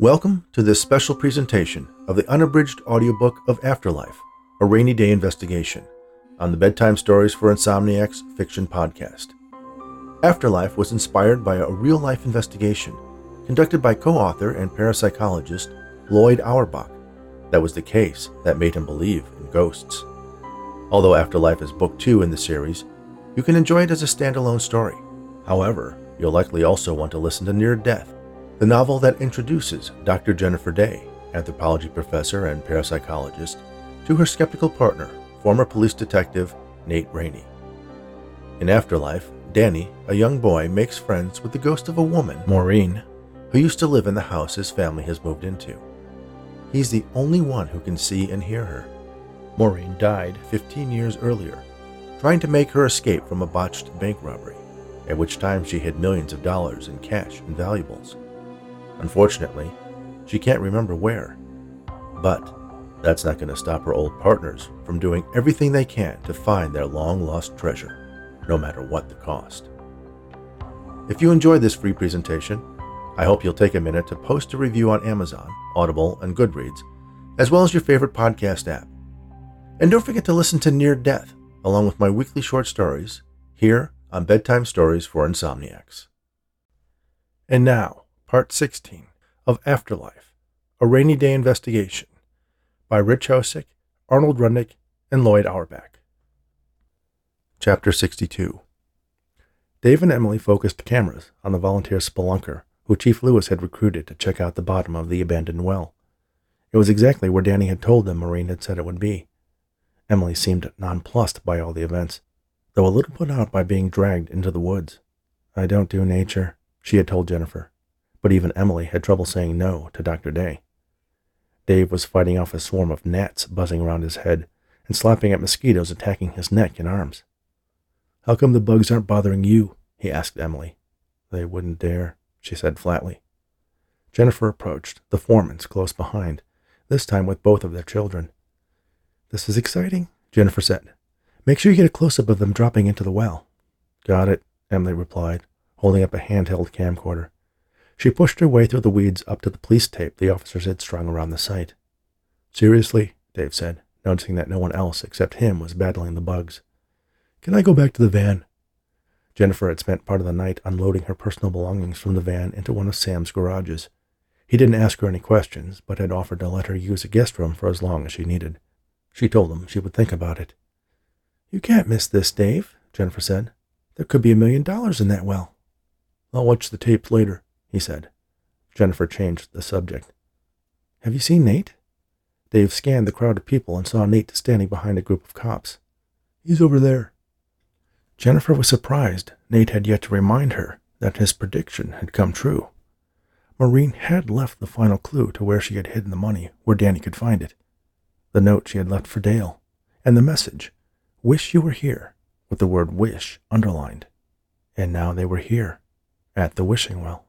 Welcome to this special presentation of the unabridged audiobook of After Life, a Rainy Day Investigation, on the Bedtime Stories for Insomniacs fiction podcast. After Life was inspired by a real-life investigation conducted by co-author and parapsychologist Lloyd Auerbach. That was the case that made him believe in ghosts. Although After Life is book 2 in the series, you can enjoy it as a standalone story. However, you'll likely also want to listen to Near Death, the novel that introduces Dr. Jennifer Daye, anthropology professor and parapsychologist, to her skeptical partner, former police detective Nate Raney. In Afterlife, Danny, a young boy, makes friends with the ghost of a woman, Maureen, who used to live in the house his family has moved into. He's the only one who can see and hear her. Maureen died 15 years earlier, trying to make her escape from a botched bank robbery, at which time she hid millions of dollars in cash and valuables. Unfortunately, she can't remember where, but that's not going to stop her old partners from doing everything they can to find their long-lost treasure, no matter what the cost. If you enjoyed this free presentation, I hope you'll take a minute to post a review on Amazon, Audible, and Goodreads, as well as your favorite podcast app. And don't forget to listen to Near Death, along with my weekly short stories, here on Bedtime Stories for Insomniacs. And now, Part 16 of Afterlife, a Rainy Day Investigation, by Rich Hosick, Arnold Rudnick, and Lloyd Auerbach. Chapter 62. Dave and Emily focused cameras on the volunteer spelunker who Chief Lewis had recruited to check out the bottom of the abandoned well. It was exactly where Danny had told them Maureen had said it would be. Emily seemed nonplussed by all the events, though a little put out by being dragged into the woods. "I don't do nature," she had told Jennifer. But even Emily had trouble saying no to Dr. Daye. Dave was fighting off a swarm of gnats buzzing around his head and slapping at mosquitoes attacking his neck and arms. "How come the bugs aren't bothering you?" he asked Emily. "They wouldn't dare," she said flatly. Jennifer approached, the foreman's close behind, this time with both of their children. "This is exciting," Jennifer said. "Make sure you get a close-up of them dropping into the well." "Got it," Emily replied, holding up a handheld camcorder. She pushed her way through the weeds up to the police tape the officers had strung around the site. "Seriously?" Dave said, noticing that no one else except him was battling the bugs. "Can I go back to the van?" Jennifer had spent part of the night unloading her personal belongings from the van into one of Sam's garages. He didn't ask her any questions, but had offered to let her use a guest room for as long as she needed. She told him she would think about it. "You can't miss this, Dave," Jennifer said. "There could be $1 million in that well." "I'll watch the tapes later," he said. Jennifer changed the subject. "Have you seen Nate?" Dave scanned the crowd of people and saw Nate standing behind a group of cops. "He's over there." Jennifer was surprised Nate had yet to remind her that his prediction had come true. Maureen had left the final clue to where she had hidden the money, where Danny could find it. The note she had left for Dale, and the message, "Wish you were here," with the word "wish" underlined. And now they were here, at the wishing well.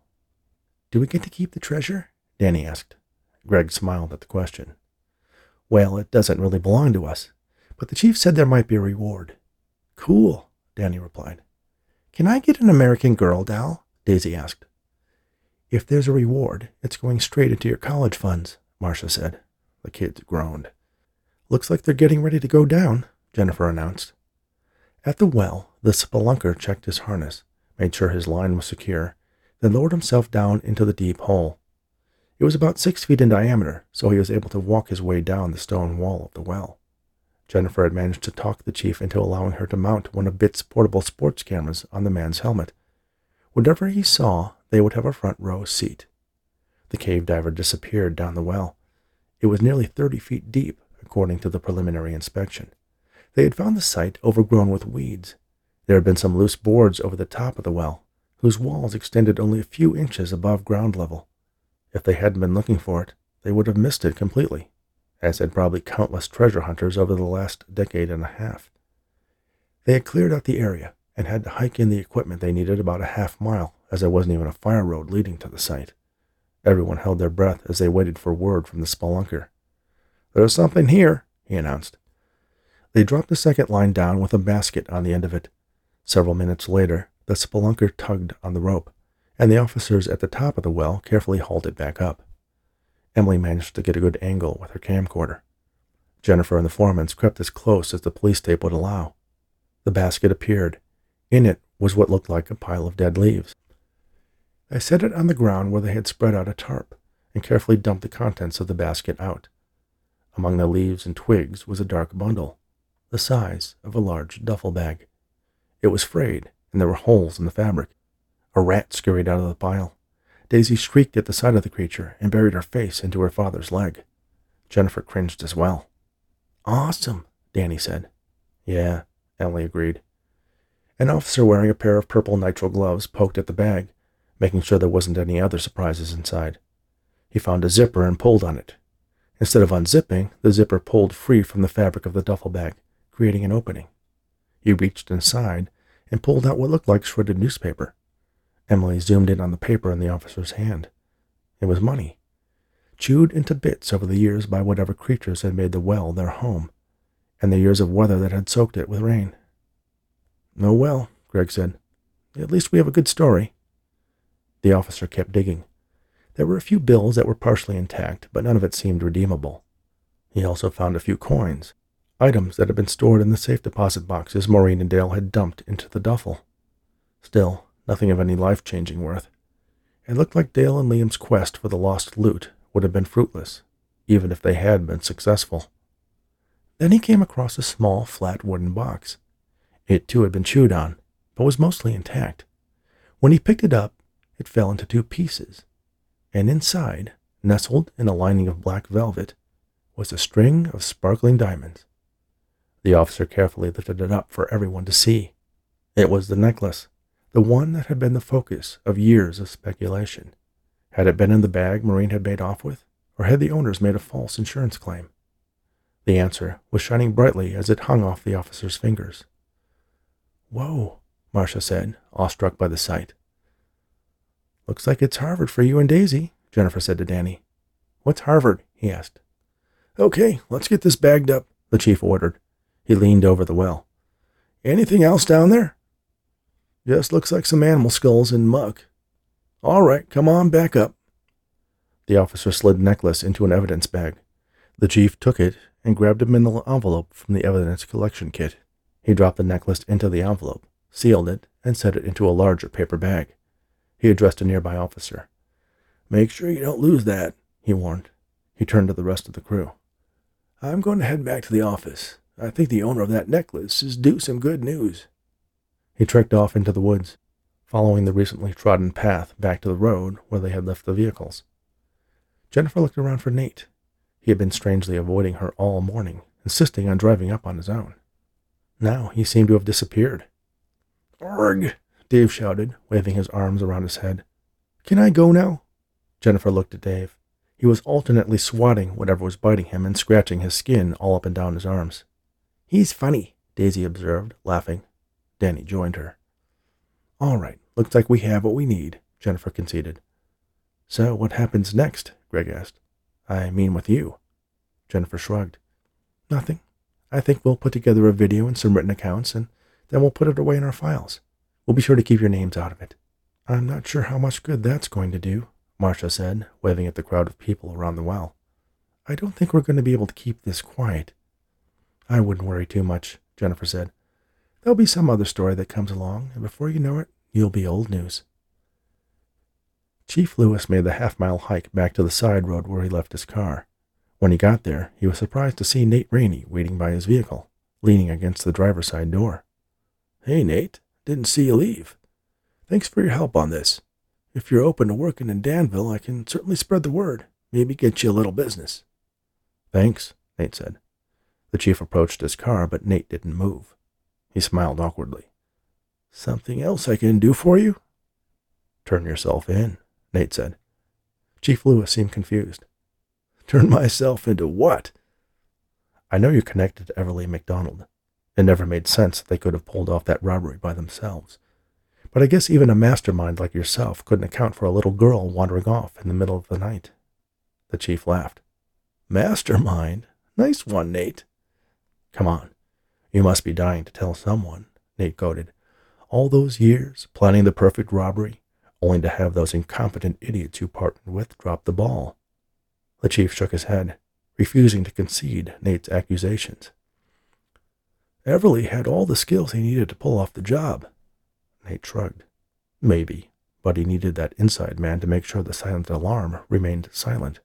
"Do we get to keep the treasure?" Danny asked. Greg smiled at the question. "Well, it doesn't really belong to us, but the chief said there might be a reward." "Cool," Danny replied. "Can I get an American Girl doll?" Daisy asked. "If there's a reward, it's going straight into your college funds," Marcia said. The kids groaned. "Looks like they're getting ready to go down," Jennifer announced. At the well, the spelunker checked his harness, made sure his line was secure, then lowered himself down into the deep hole. It was about 6 feet in diameter, so he was able to walk his way down the stone wall of the well. Jennifer had managed to talk the chief into allowing her to mount one of Bit's portable sports cameras on the man's helmet. Whatever he saw, they would have a front row seat. The cave diver disappeared down the well. It was nearly 30 feet deep, according to the preliminary inspection. They had found the site overgrown with weeds. There had been some loose boards over the top of the well, whose walls extended only a few inches above ground level. If they hadn't been looking for it, they would have missed it completely, as had probably countless treasure hunters over the last decade and a half. They had cleared out the area and had to hike in the equipment they needed about a half mile, as there wasn't even a fire road leading to the site. Everyone held their breath as they waited for word from the spelunker. "There's something here," he announced. They dropped the second line down with a basket on the end of it. Several minutes later, the spelunker tugged on the rope, and the officers at the top of the well carefully hauled it back up. Emily managed to get a good angle with her camcorder. Jennifer and the foreman crept as close as the police tape would allow. The basket appeared. In it was what looked like a pile of dead leaves. I set it on the ground where they had spread out a tarp, and carefully dumped the contents of the basket out. Among the leaves and twigs was a dark bundle, the size of a large duffel bag. It was frayed, and there were holes in the fabric. A rat scurried out of the pile. Daisy shrieked at the sight of the creature and buried her face into her father's leg. Jennifer cringed as well. "Awesome," Danny said. "Yeah," Emily agreed. An officer wearing a pair of purple nitrile gloves poked at the bag, making sure there wasn't any other surprises inside. He found a zipper and pulled on it. Instead of unzipping, the zipper pulled free from the fabric of the duffel bag, creating an opening. He reached inside and pulled out what looked like shredded newspaper. Emily zoomed in on the paper in the officer's hand. It was money, chewed into bits over the years by whatever creatures had made the well their home, and the years of weather that had soaked it with rain. "Oh well," Greg said. "At least we have a good story." The officer kept digging. There were a few bills that were partially intact, but none of it seemed redeemable. He also found a few coins, items that had been stored in the safe deposit boxes Maureen and Dale had dumped into the duffel. Still, nothing of any life-changing worth. It looked like Dale and Liam's quest for the lost loot would have been fruitless, even if they had been successful. Then he came across a small, flat wooden box. It, too, had been chewed on, but was mostly intact. When he picked it up, it fell into two pieces, and inside, nestled in a lining of black velvet, was a string of sparkling diamonds. The officer carefully lifted it up for everyone to see. It was the necklace, the one that had been the focus of years of speculation. Had it been in the bag Maureen had made off with, or had the owners made a false insurance claim? The answer was shining brightly as it hung off the officer's fingers. "Whoa," Marcia said, awestruck by the sight. "Looks like it's Harvard for you and Daisy," Jennifer said to Danny. "What's Harvard?" he asked. "Okay, let's get this bagged up," the chief ordered. He leaned over the well. "Anything else down there?" "Just looks like some animal skulls and muck." "All right, come on back up." The officer slid the necklace into an evidence bag. The chief took it and grabbed a manila envelope from the evidence collection kit. He dropped the necklace into the envelope, sealed it, and set it into a larger paper bag. He addressed a nearby officer. "Make sure you don't lose that," he warned. He turned to the rest of the crew. "I'm going to head back to the office. I think the owner of that necklace is due some good news." He trekked off into the woods, following the recently trodden path back to the road where they had left the vehicles. Jennifer looked around for Nate. He had been strangely avoiding her all morning, insisting on driving up on his own. Now he seemed to have disappeared. "Arg!" Dave shouted, waving his arms around his head. "Can I go now?" Jennifer looked at Dave. He was alternately swatting whatever was biting him and scratching his skin all up and down his arms. "He's funny," Daisy observed, laughing. Danny joined her. "All right, looks like we have what we need," Jennifer conceded. "So what happens next?" Greg asked. "I mean with you." Jennifer shrugged. "Nothing. I think we'll put together a video and some written accounts, and then we'll put it away in our files. We'll be sure to keep your names out of it." "I'm not sure how much good that's going to do," Marcia said, waving at the crowd of people around the well. "I don't think we're going to be able to keep this quiet." "I wouldn't worry too much," Jennifer said. "There'll be some other story that comes along, and before you know it, you'll be old news." Chief Lewis made the half-mile hike back to the side road where he left his car. When he got there, he was surprised to see Nate Raney waiting by his vehicle, leaning against the driver's side door. "Hey, Nate. Didn't see you leave. Thanks for your help on this. If you're open to working in Danville, I can certainly spread the word. Maybe get you a little business." "Thanks," Nate said. The chief approached his car, but Nate didn't move. He smiled awkwardly. "Something else I can do for you?" "Turn yourself in," Nate said. Chief Lewis seemed confused. "Turn myself into what?" "I know you're connected to Everly MacDonald. It never made sense that they could have pulled off that robbery by themselves. But I guess even a mastermind like yourself couldn't account for a little girl wandering off in the middle of the night." The chief laughed. "Mastermind? Nice one, Nate." "Come on. You must be dying to tell someone," Nate goaded. "All those years, planning the perfect robbery, only to have those incompetent idiots you partnered with drop the ball." The chief shook his head, refusing to concede Nate's accusations. Everly had all the skills he needed to pull off the job. Nate shrugged. Maybe, but he needed that inside man to make sure the silent alarm remained silent.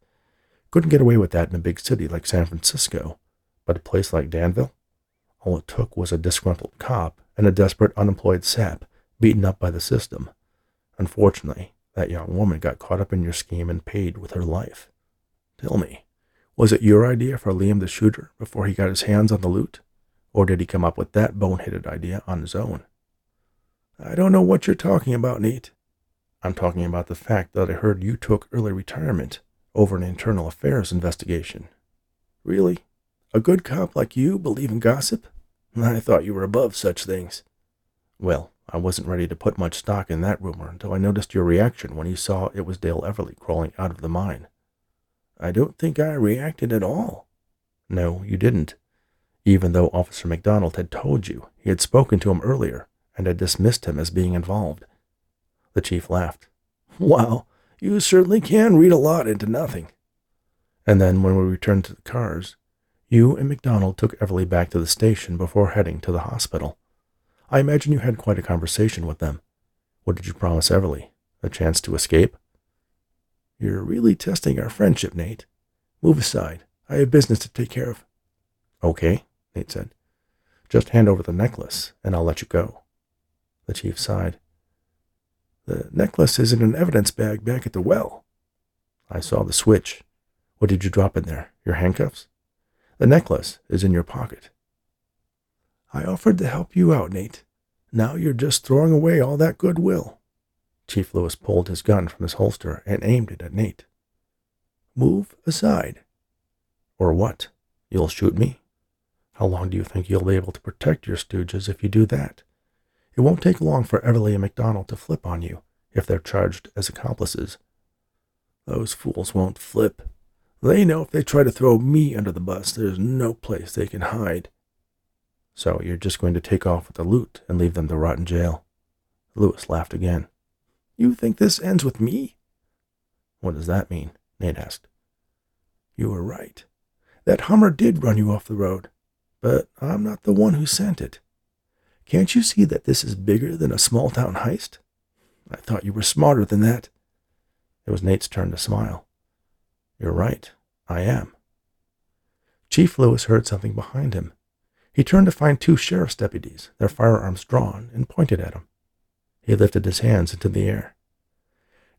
Couldn't get away with that in a big city like San Francisco, but a place like Danville? All it took was a disgruntled cop and a desperate unemployed sap beaten up by the system. Unfortunately, that young woman got caught up in your scheme and paid with her life. Tell me, was it your idea for Liam the shooter before he got his hands on the loot? Or did he come up with that boneheaded idea on his own? I don't know what you're talking about, Nate. I'm talking about the fact that I heard you took early retirement over an internal affairs investigation. Really? A good cop like you believe in gossip? I thought you were above such things. Well, I wasn't ready to put much stock in that rumor until I noticed your reaction when you saw it was Dale Everly crawling out of the mine. I don't think I reacted at all. No, you didn't. Even though Officer MacDonald had told you he had spoken to him earlier and had dismissed him as being involved. The chief laughed. Wow, you certainly can read a lot into nothing. And then when we returned to the cars, you and MacDonald took Everly back to the station before heading to the hospital. I imagine you had quite a conversation with them. What did you promise Everly? A chance to escape? You're really testing our friendship, Nate. Move aside. I have business to take care of. Okay, Nate said. Just hand over the necklace, and I'll let you go. The chief sighed. The necklace is in an evidence bag back at the well. I saw the switch. What did you drop in there? Your handcuffs? The necklace is in your pocket. I offered to help you out, Nate. Now you're just throwing away all that goodwill. Chief Lewis pulled his gun from his holster and aimed it at Nate. Move aside. Or what? You'll shoot me? How long do you think you'll be able to protect your stooges if you do that? It won't take long for Everly and MacDonald to flip on you if they're charged as accomplices. Those fools won't flip. They know if they try to throw me under the bus, there's no place they can hide. So you're just going to take off with the loot and leave them to rot in jail. Lewis laughed again. You think this ends with me? What does that mean? Nate asked. You were right. That Hummer did run you off the road. But I'm not the one who sent it. Can't you see that this is bigger than a small-town heist? I thought you were smarter than that. It was Nate's turn to smile. You're right. I am. Chief Lewis heard something behind him. He turned to find two sheriff's deputies, their firearms drawn, and pointed at him. He lifted his hands into the air.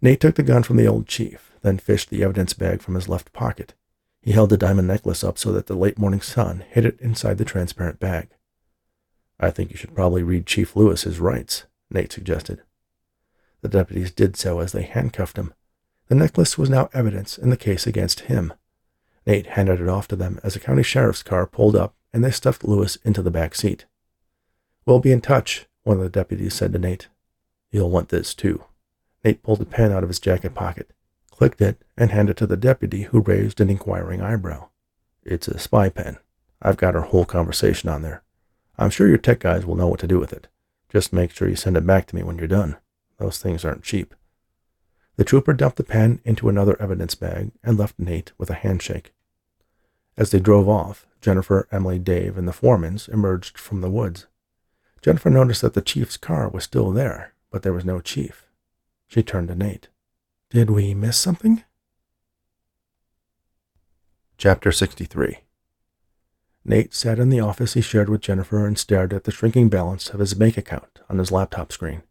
Nate took the gun from the old chief, then fished the evidence bag from his left pocket. He held the diamond necklace up so that the late morning sun hid it inside the transparent bag. I think you should probably read Chief Lewis his rights, Nate suggested. The deputies did so as they handcuffed him. The necklace was now evidence in the case against him. Nate handed it off to them as a county sheriff's car pulled up and they stuffed Lewis into the back seat. We'll be in touch, one of the deputies said to Nate. You'll want this too. Nate pulled a pen out of his jacket pocket, clicked it, and handed it to the deputy who raised an inquiring eyebrow. It's a spy pen. I've got our whole conversation on there. I'm sure your tech guys will know what to do with it. Just make sure you send it back to me when you're done. Those things aren't cheap. The trooper dumped the pen into another evidence bag and left Nate with a handshake. As they drove off, Jennifer, Emily, Dave, and the foremans emerged from the woods. Jennifer noticed that the chief's car was still there, but there was no chief. She turned to Nate. Did we miss something? Chapter 63. Nate sat in the office he shared with Jennifer and stared at the shrinking balance of his bank account on his laptop screen.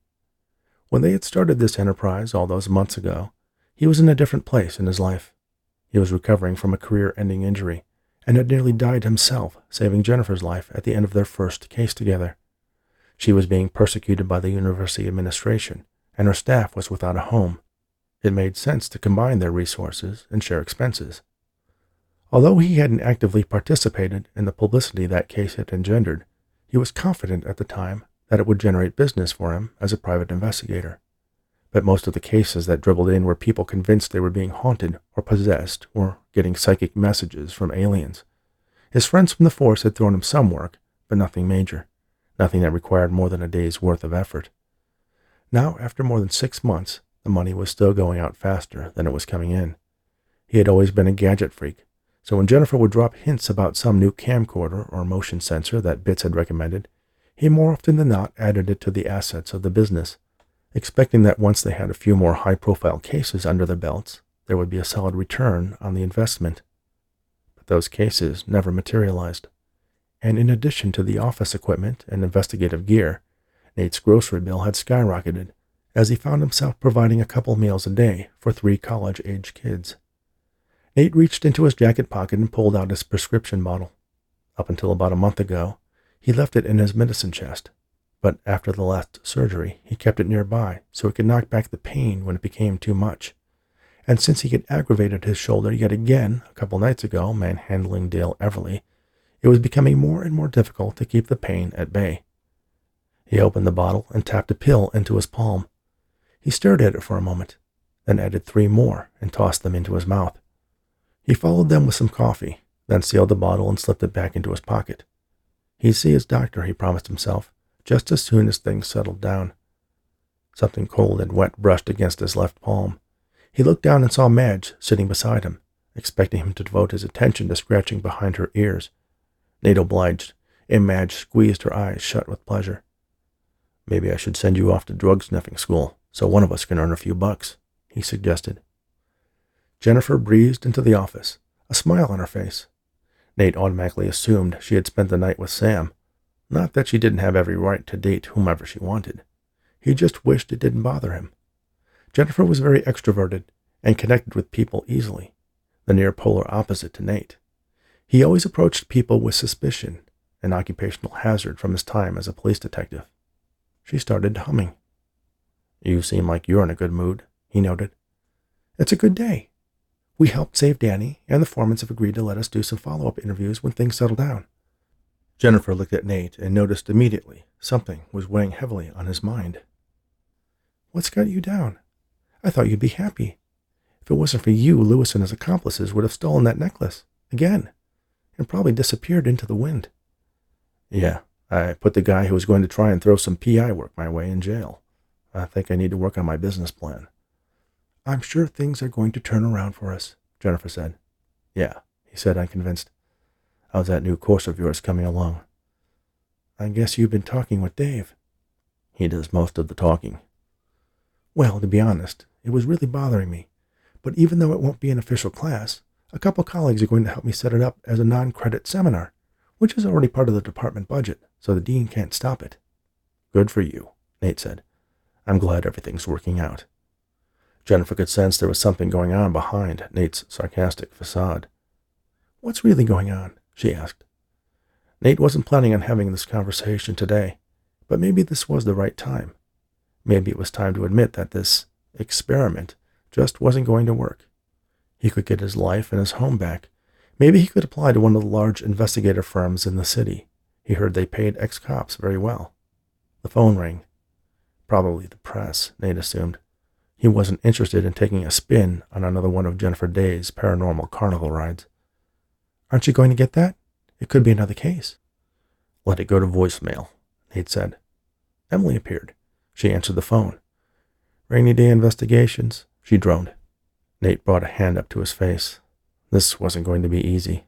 When they had started this enterprise all those months ago, he was in a different place in his life. He was recovering from a career-ending injury and had nearly died himself, saving Jennifer's life at the end of their first case together. She was being persecuted by the university administration, and her staff was without a home. It made sense to combine their resources and share expenses. Although he hadn't actively participated in the publicity that case had engendered, he was confident at the time that it would generate business for him as a private investigator. But most of the cases that dribbled in were people convinced they were being haunted or possessed or getting psychic messages from aliens. His friends from the force had thrown him some work, but nothing major, nothing that required more than a day's worth of effort. Now, after more than 6 months, the money was still going out faster than it was coming in. He had always been a gadget freak, so when Jennifer would drop hints about some new camcorder or motion sensor that Bitz had recommended, he more often than not added it to the assets of the business, expecting that once they had a few more high-profile cases under their belts, there would be a solid return on the investment. But those cases never materialized. And in addition to the office equipment and investigative gear, Nate's grocery bill had skyrocketed, as he found himself providing a couple meals a day for 3 college-age kids. Nate reached into his jacket pocket and pulled out his prescription bottle. Up until about a month ago, he left it in his medicine chest, but after the last surgery, he kept it nearby so he could knock back the pain when it became too much. And since he had aggravated his shoulder yet again a couple nights ago, manhandling Dale Everly, it was becoming more and more difficult to keep the pain at bay. He opened the bottle and tapped a pill into his palm. He stared at it for a moment, then added 3 more and tossed them into his mouth. He followed them with some coffee, then sealed the bottle and slipped it back into his pocket. He'd see his doctor, he promised himself, just as soon as things settled down. Something cold and wet brushed against his left palm. He looked down and saw Madge sitting beside him, expecting him to devote his attention to scratching behind her ears. Nate obliged, and Madge squeezed her eyes shut with pleasure. "Maybe I should send you off to drug-sniffing school, so one of us can earn a few bucks," he suggested. Jennifer breezed into the office, a smile on her face. Nate automatically assumed she had spent the night with Sam. Not that she didn't have every right to date whomever she wanted. He just wished it didn't bother him. Jennifer was very extroverted and connected with people easily, the near polar opposite to Nate. He always approached people with suspicion, an occupational hazard from his time as a police detective. She started humming. "You seem like you're in a good mood," he noted. "It's a good day. We helped save Danny, and the foremans have agreed to let us do some follow-up interviews when things settle down." Jennifer looked at Nate and noticed immediately something was weighing heavily on his mind. "What's got you down? I thought you'd be happy. If it wasn't for you, Lewis and his accomplices would have stolen that necklace, again, and probably disappeared into the wind." "Yeah, I put the guy who was going to try and throw some P.I. work my way in jail. I think I need to work on my business plan." "I'm sure things are going to turn around for us," Jennifer said. "Yeah," he said, unconvinced. "How's that new course of yours coming along?" "I guess you've been talking with Dave." "He does most of the talking." "Well, to be honest, it was really bothering me. But even though it won't be an official class, a couple colleagues are going to help me set it up as a non-credit seminar, which is already part of the department budget, so the dean can't stop it." "Good for you," Nate said. "I'm glad everything's working out." Jennifer could sense there was something going on behind Nate's sarcastic facade. "What's really going on?" she asked. Nate wasn't planning on having this conversation today, but maybe this was the right time. Maybe it was time to admit that this experiment just wasn't going to work. He could get his life and his home back. Maybe he could apply to one of the large investigator firms in the city. He heard they paid ex-cops very well. The phone rang. Probably the press, Nate assumed. He wasn't interested in taking a spin on another one of Jennifer Daye's paranormal carnival rides. "Aren't you going to get that? It could be another case." "Let it go to voicemail," Nate said. Emily appeared. She answered the phone. "Rainy Day Investigations," she droned. Nate brought a hand up to his face. This wasn't going to be easy.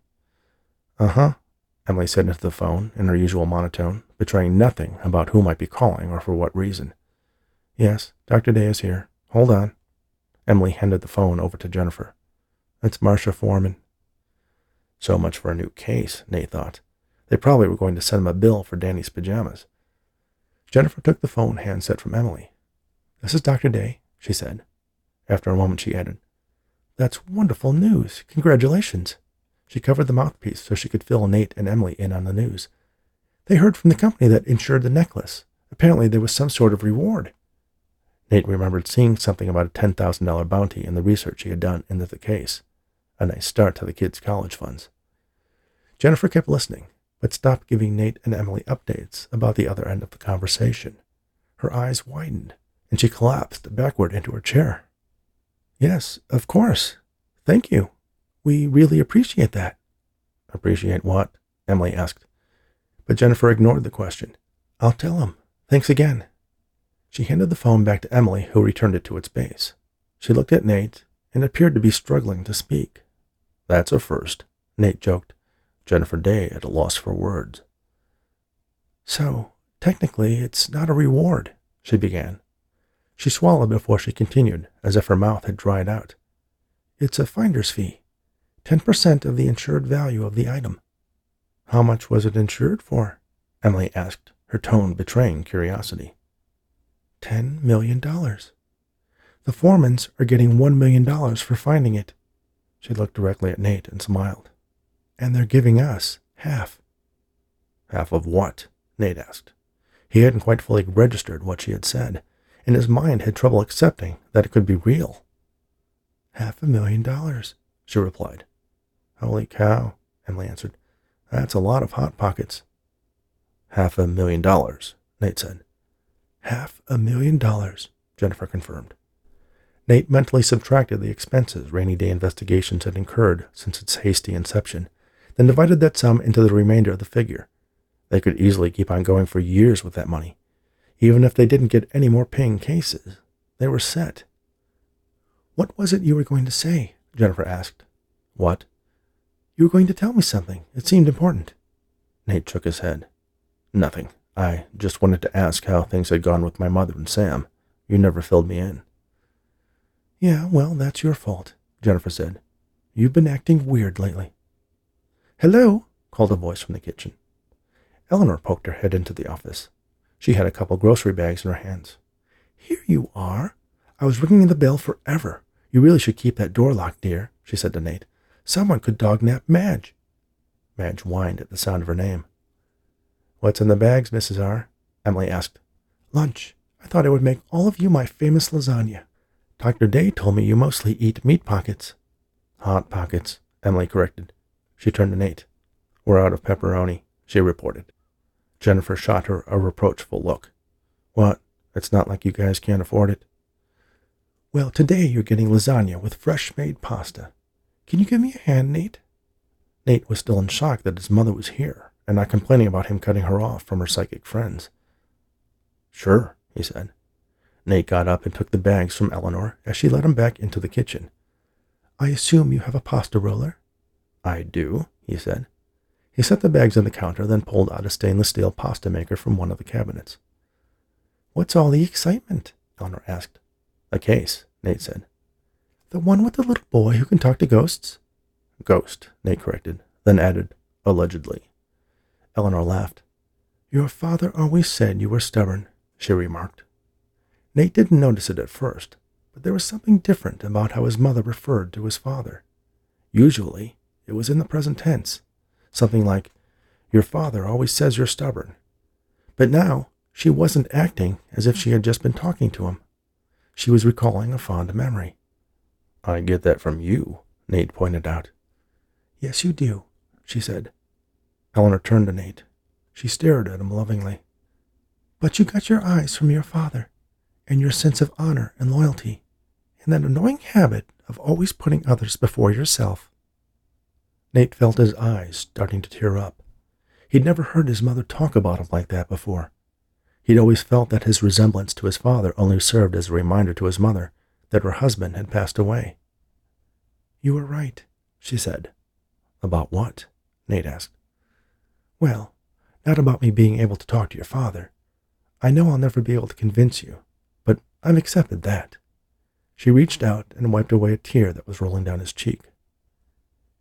"Uh-huh," Emily said into the phone in her usual monotone, betraying nothing about who might be calling or for what reason. "Yes, Dr. Daye is here. Hold on." Emily handed the phone over to Jennifer. "It's Marcia Foreman." So much for a new case, Nate thought. They probably were going to send him a bill for Danny's pajamas. Jennifer took the phone handset from Emily. "This is Dr. Daye," she said. After a moment, she added, "That's wonderful news. Congratulations." She covered the mouthpiece so she could fill Nate and Emily in on the news. "They heard from the company that insured the necklace. Apparently there was some sort of reward." Nate remembered seeing something about a $10,000 bounty in the research he had done into the case. A nice start to the kids' college funds. Jennifer kept listening, but stopped giving Nate and Emily updates about the other end of the conversation. Her eyes widened, and she collapsed backward into her chair. "Yes, of course. Thank you. We really appreciate that." "Appreciate what?" Emily asked. But Jennifer ignored the question. "I'll tell him. Thanks again." She handed the phone back to Emily, who returned it to its base. She looked at Nate and appeared to be struggling to speak. "That's a first," Nate joked, Jennifer Daye at a loss for words. "So, technically, it's not a reward," she began. She swallowed before she continued, as if her mouth had dried out. "It's a finder's fee, 10% of the insured value of the item." "How much was it insured for?" Emily asked, her tone betraying curiosity. $10 million. The foremans are getting $1 million for finding it." She looked directly at Nate and smiled. "And they're giving us half." "Half of what?" Nate asked. He hadn't quite fully registered what she had said, and his mind had trouble accepting that it could be real. $500,000, she replied. "Holy cow," Emily answered. "That's a lot of hot pockets." $500,000, Nate said. $500,000, Jennifer confirmed. Nate mentally subtracted the expenses Rainy Day Investigations had incurred since its hasty inception, then divided that sum into the remainder of the figure. They could easily keep on going for years with that money. Even if they didn't get any more paying cases, they were set. "What was it you were going to say?" Jennifer asked. "What?" "You were going to tell me something. It seemed important." Nate shook his head. "Nothing. I just wanted to ask how things had gone with my mother and Sam. You never filled me in." "Yeah, well, that's your fault," Jennifer said. "You've been acting weird lately." "Hello," called a voice from the kitchen. Eleanor poked her head into the office. She had a couple grocery bags in her hands. "Here you are. I was ringing the bell forever. You really should keep that door locked, dear," she said to Nate. "Someone could dognap Madge." Madge whined at the sound of her name. "What's in the bags, Mrs. R?" Emily asked. "Lunch. I thought I would make all of you my famous lasagna. Dr. Daye told me you mostly eat meat pockets." "Hot pockets," Emily corrected. She turned to Nate. "We're out of pepperoni," she reported. Jennifer shot her a reproachful look. "What? It's not like you guys can't afford it." "Well, today you're getting lasagna with fresh-made pasta. Can you give me a hand, Nate?" Nate was still in shock that his mother was here, and not complaining about him cutting her off from her psychic friends. "Sure," he said. Nate got up and took the bags from Eleanor as she led him back into the kitchen. "I assume you have a pasta roller?" "I do," he said. He set the bags on the counter, then pulled out a stainless steel pasta maker from one of the cabinets. "What's all the excitement?" Eleanor asked. "A case," Nate said. "The one with the little boy who can talk to ghosts?" "Ghost," Nate corrected, then added, "allegedly." Eleanor laughed. "Your father always said you were stubborn," she remarked. Nate didn't notice it at first, but there was something different about how his mother referred to his father. Usually, it was in the present tense, something like, "Your father always says you're stubborn." But now, she wasn't acting as if she had just been talking to him. She was recalling a fond memory. "I get that from you," Nate pointed out. "Yes, you do," she said. Eleanor turned to Nate. She stared at him lovingly. "But you got your eyes from your father, and your sense of honor and loyalty, and that annoying habit of always putting others before yourself." Nate felt his eyes starting to tear up. He'd never heard his mother talk about him like that before. He'd always felt that his resemblance to his father only served as a reminder to his mother that her husband had passed away. "You were right," she said. "About what?" Nate asked. "Well, not about me being able to talk to your father. I know I'll never be able to convince you, but I've accepted that." She reached out and wiped away a tear that was rolling down his cheek.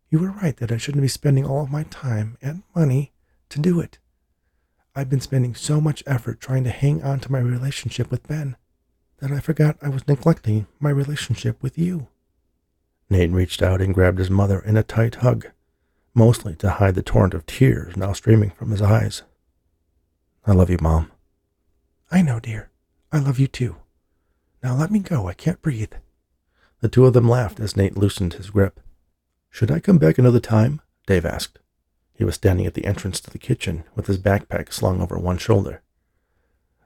"You were right that I shouldn't be spending all of my time and money to do it. I've been spending so much effort trying to hang on to my relationship with Ben that I forgot I was neglecting my relationship with you." Nate reached out and grabbed his mother in a tight hug, mostly to hide the torrent of tears now streaming from his eyes. "I love you, Mom." "I know, dear. I love you too. Now let me go. I can't breathe." The two of them laughed as Nate loosened his grip. "Should I come back another time?" Dave asked. He was standing at the entrance to the kitchen with his backpack slung over one shoulder.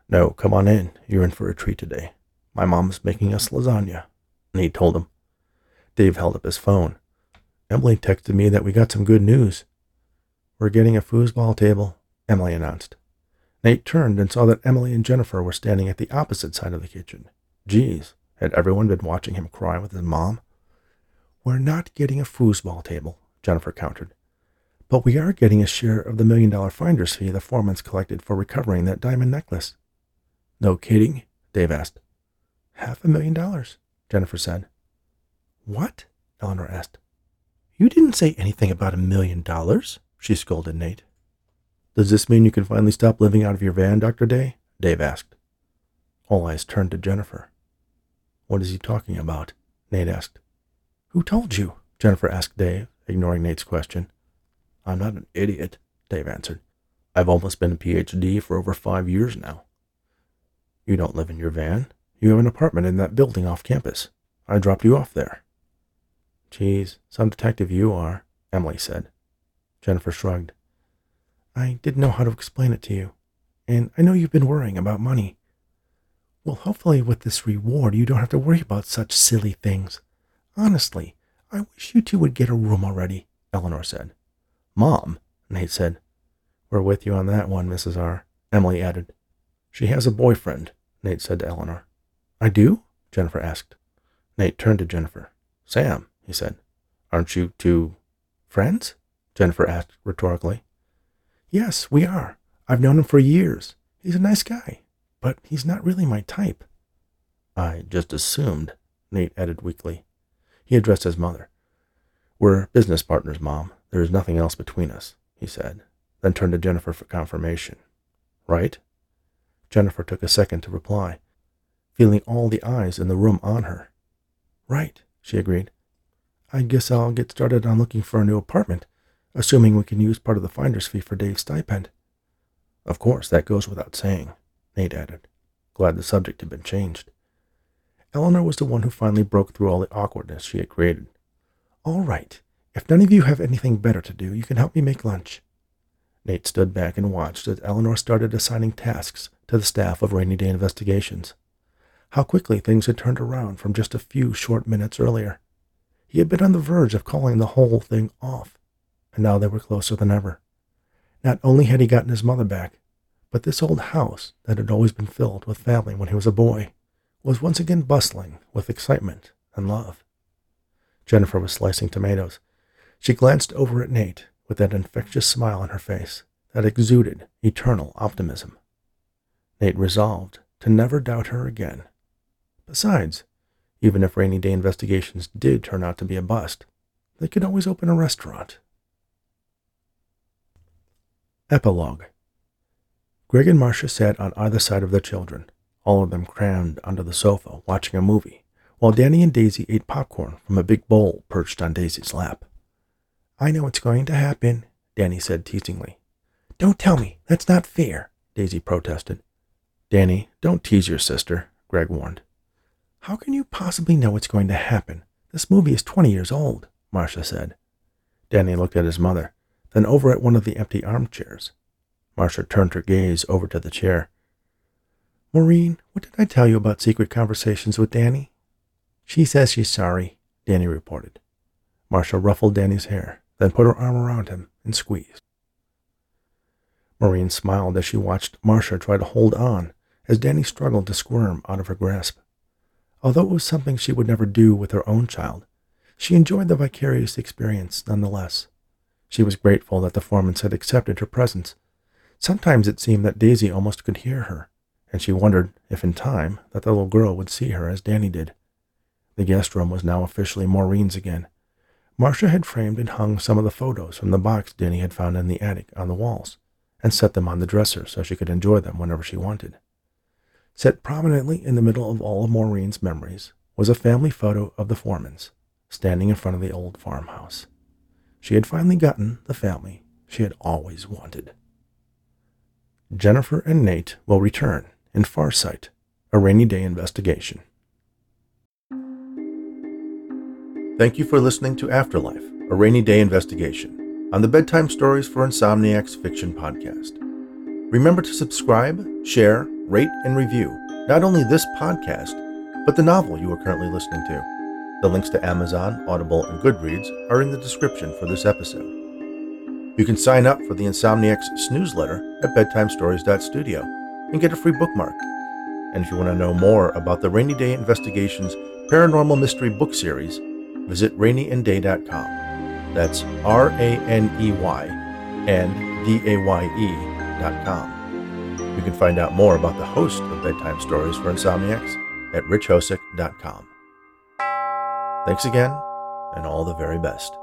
"No, come on in. You're in for a treat today. My mom's making us lasagna," Nate told him. Dave held up his phone. "Emily texted me that we got some good news." "We're getting a foosball table," Emily announced. Nate turned and saw that Emily and Jennifer were standing at the opposite side of the kitchen. Geez, had everyone been watching him cry with his mom? We're not getting a foosball table, Jennifer countered. But we are getting a share of the $1 million finder's fee the foreman's collected for recovering that diamond necklace. No kidding? Dave asked. $500,000, Jennifer said. What? Eleanor asked. You didn't say anything about $1 million, she scolded Nate. Does this mean you can finally stop living out of your van, Dr. Daye? Dave asked. All eyes turned to Jennifer. What is he talking about? Nate asked. Who told you? Jennifer asked Dave, ignoring Nate's question. I'm not an idiot, Dave answered. I've almost been a PhD for over 5 years now. You don't live in your van. You have an apartment in that building off campus. I dropped you off there. Geez, some detective you are, Emily said. Jennifer shrugged. I didn't know how to explain it to you, and I know you've been worrying about money. Well, hopefully with this reward you don't have to worry about such silly things. Honestly, I wish you two would get a room already, Eleanor said. Mom, Nate said. We're with you on that one, Mrs. R, Emily added. She has a boyfriend, Nate said to Eleanor. I do? Jennifer asked. Nate turned to Jennifer. Sam, he said. Aren't you two friends? Jennifer asked rhetorically. Yes, we are. I've known him for years. He's a nice guy, but he's not really my type. I just assumed, Nate added weakly. He addressed his mother. We're business partners, Mom. There's nothing else between us, he said, then turned to Jennifer for confirmation. Right? Jennifer took a second to reply, feeling all the eyes in the room on her. Right, she agreed. I guess I'll get started on looking for a new apartment, assuming we can use part of the finder's fee for Dave's stipend. Of course, that goes without saying, Nate added, glad the subject had been changed. Eleanor was the one who finally broke through all the awkwardness she had created. All right, if none of you have anything better to do, you can help me make lunch. Nate stood back and watched as Eleanor started assigning tasks to the staff of Rainy Day Investigations. How quickly things had turned around from just a few short minutes earlier. He had been on the verge of calling the whole thing off, and now they were closer than ever. Not only had he gotten his mother back, but this old house that had always been filled with family when he was a boy was once again bustling with excitement and love. Jennifer was slicing tomatoes. She glanced over at Nate with that infectious smile on her face that exuded eternal optimism. Nate resolved to never doubt her again. Besides, even if Rainy Day Investigations did turn out to be a bust, they could always open a restaurant. Epilogue. Greg and Marcia sat on either side of their children, all of them crammed under the sofa watching a movie, while Danny and Daisy ate popcorn from a big bowl perched on Daisy's lap. I know what's going to happen, Danny said teasingly. Don't tell me, that's not fair, Daisy protested. Danny, don't tease your sister, Greg warned. How can you possibly know what's going to happen? This movie is 20 years old, Marcia said. Danny looked at his mother, then over at one of the empty armchairs. Marcia turned her gaze over to the chair. Maureen, what did I tell you about secret conversations with Danny? She says she's sorry, Danny reported. Marcia ruffled Danny's hair, then put her arm around him and squeezed. Maureen smiled as she watched Marcia try to hold on as Danny struggled to squirm out of her grasp. Although it was something she would never do with her own child, she enjoyed the vicarious experience nonetheless. She was grateful that the foreman had accepted her presence. Sometimes it seemed that Daisy almost could hear her, and she wondered if in time that the little girl would see her as Danny did. The guest room was now officially Maureen's again. Marcia had framed and hung some of the photos from the box Danny had found in the attic on the walls, and set them on the dresser so she could enjoy them whenever she wanted. Set prominently in the middle of all of Maureen's memories was a family photo of the foreman's, standing in front of the old farmhouse. She had finally gotten the family she had always wanted. Jennifer and Nate will return in Farsight, a Rainy Day Investigation. Thank you for listening to Afterlife, a Rainy Day Investigation, on the Bedtime Stories for Insomniacs Fiction Podcast. Remember to subscribe, share, rate, and review not only this podcast, but the novel you are currently listening to. The links to Amazon, Audible, and Goodreads are in the description for this episode. You can sign up for the Insomniacs newsletter at bedtimestories.studio and get a free bookmark. And if you want to know more about the Rainy Day Investigations Paranormal Mystery book series, visit raneyanddaye.com. That's raneyanddaye.com. You can find out more about the host of Bedtime Stories for Insomniacs at richhosick.com. Thanks again, and all the very best.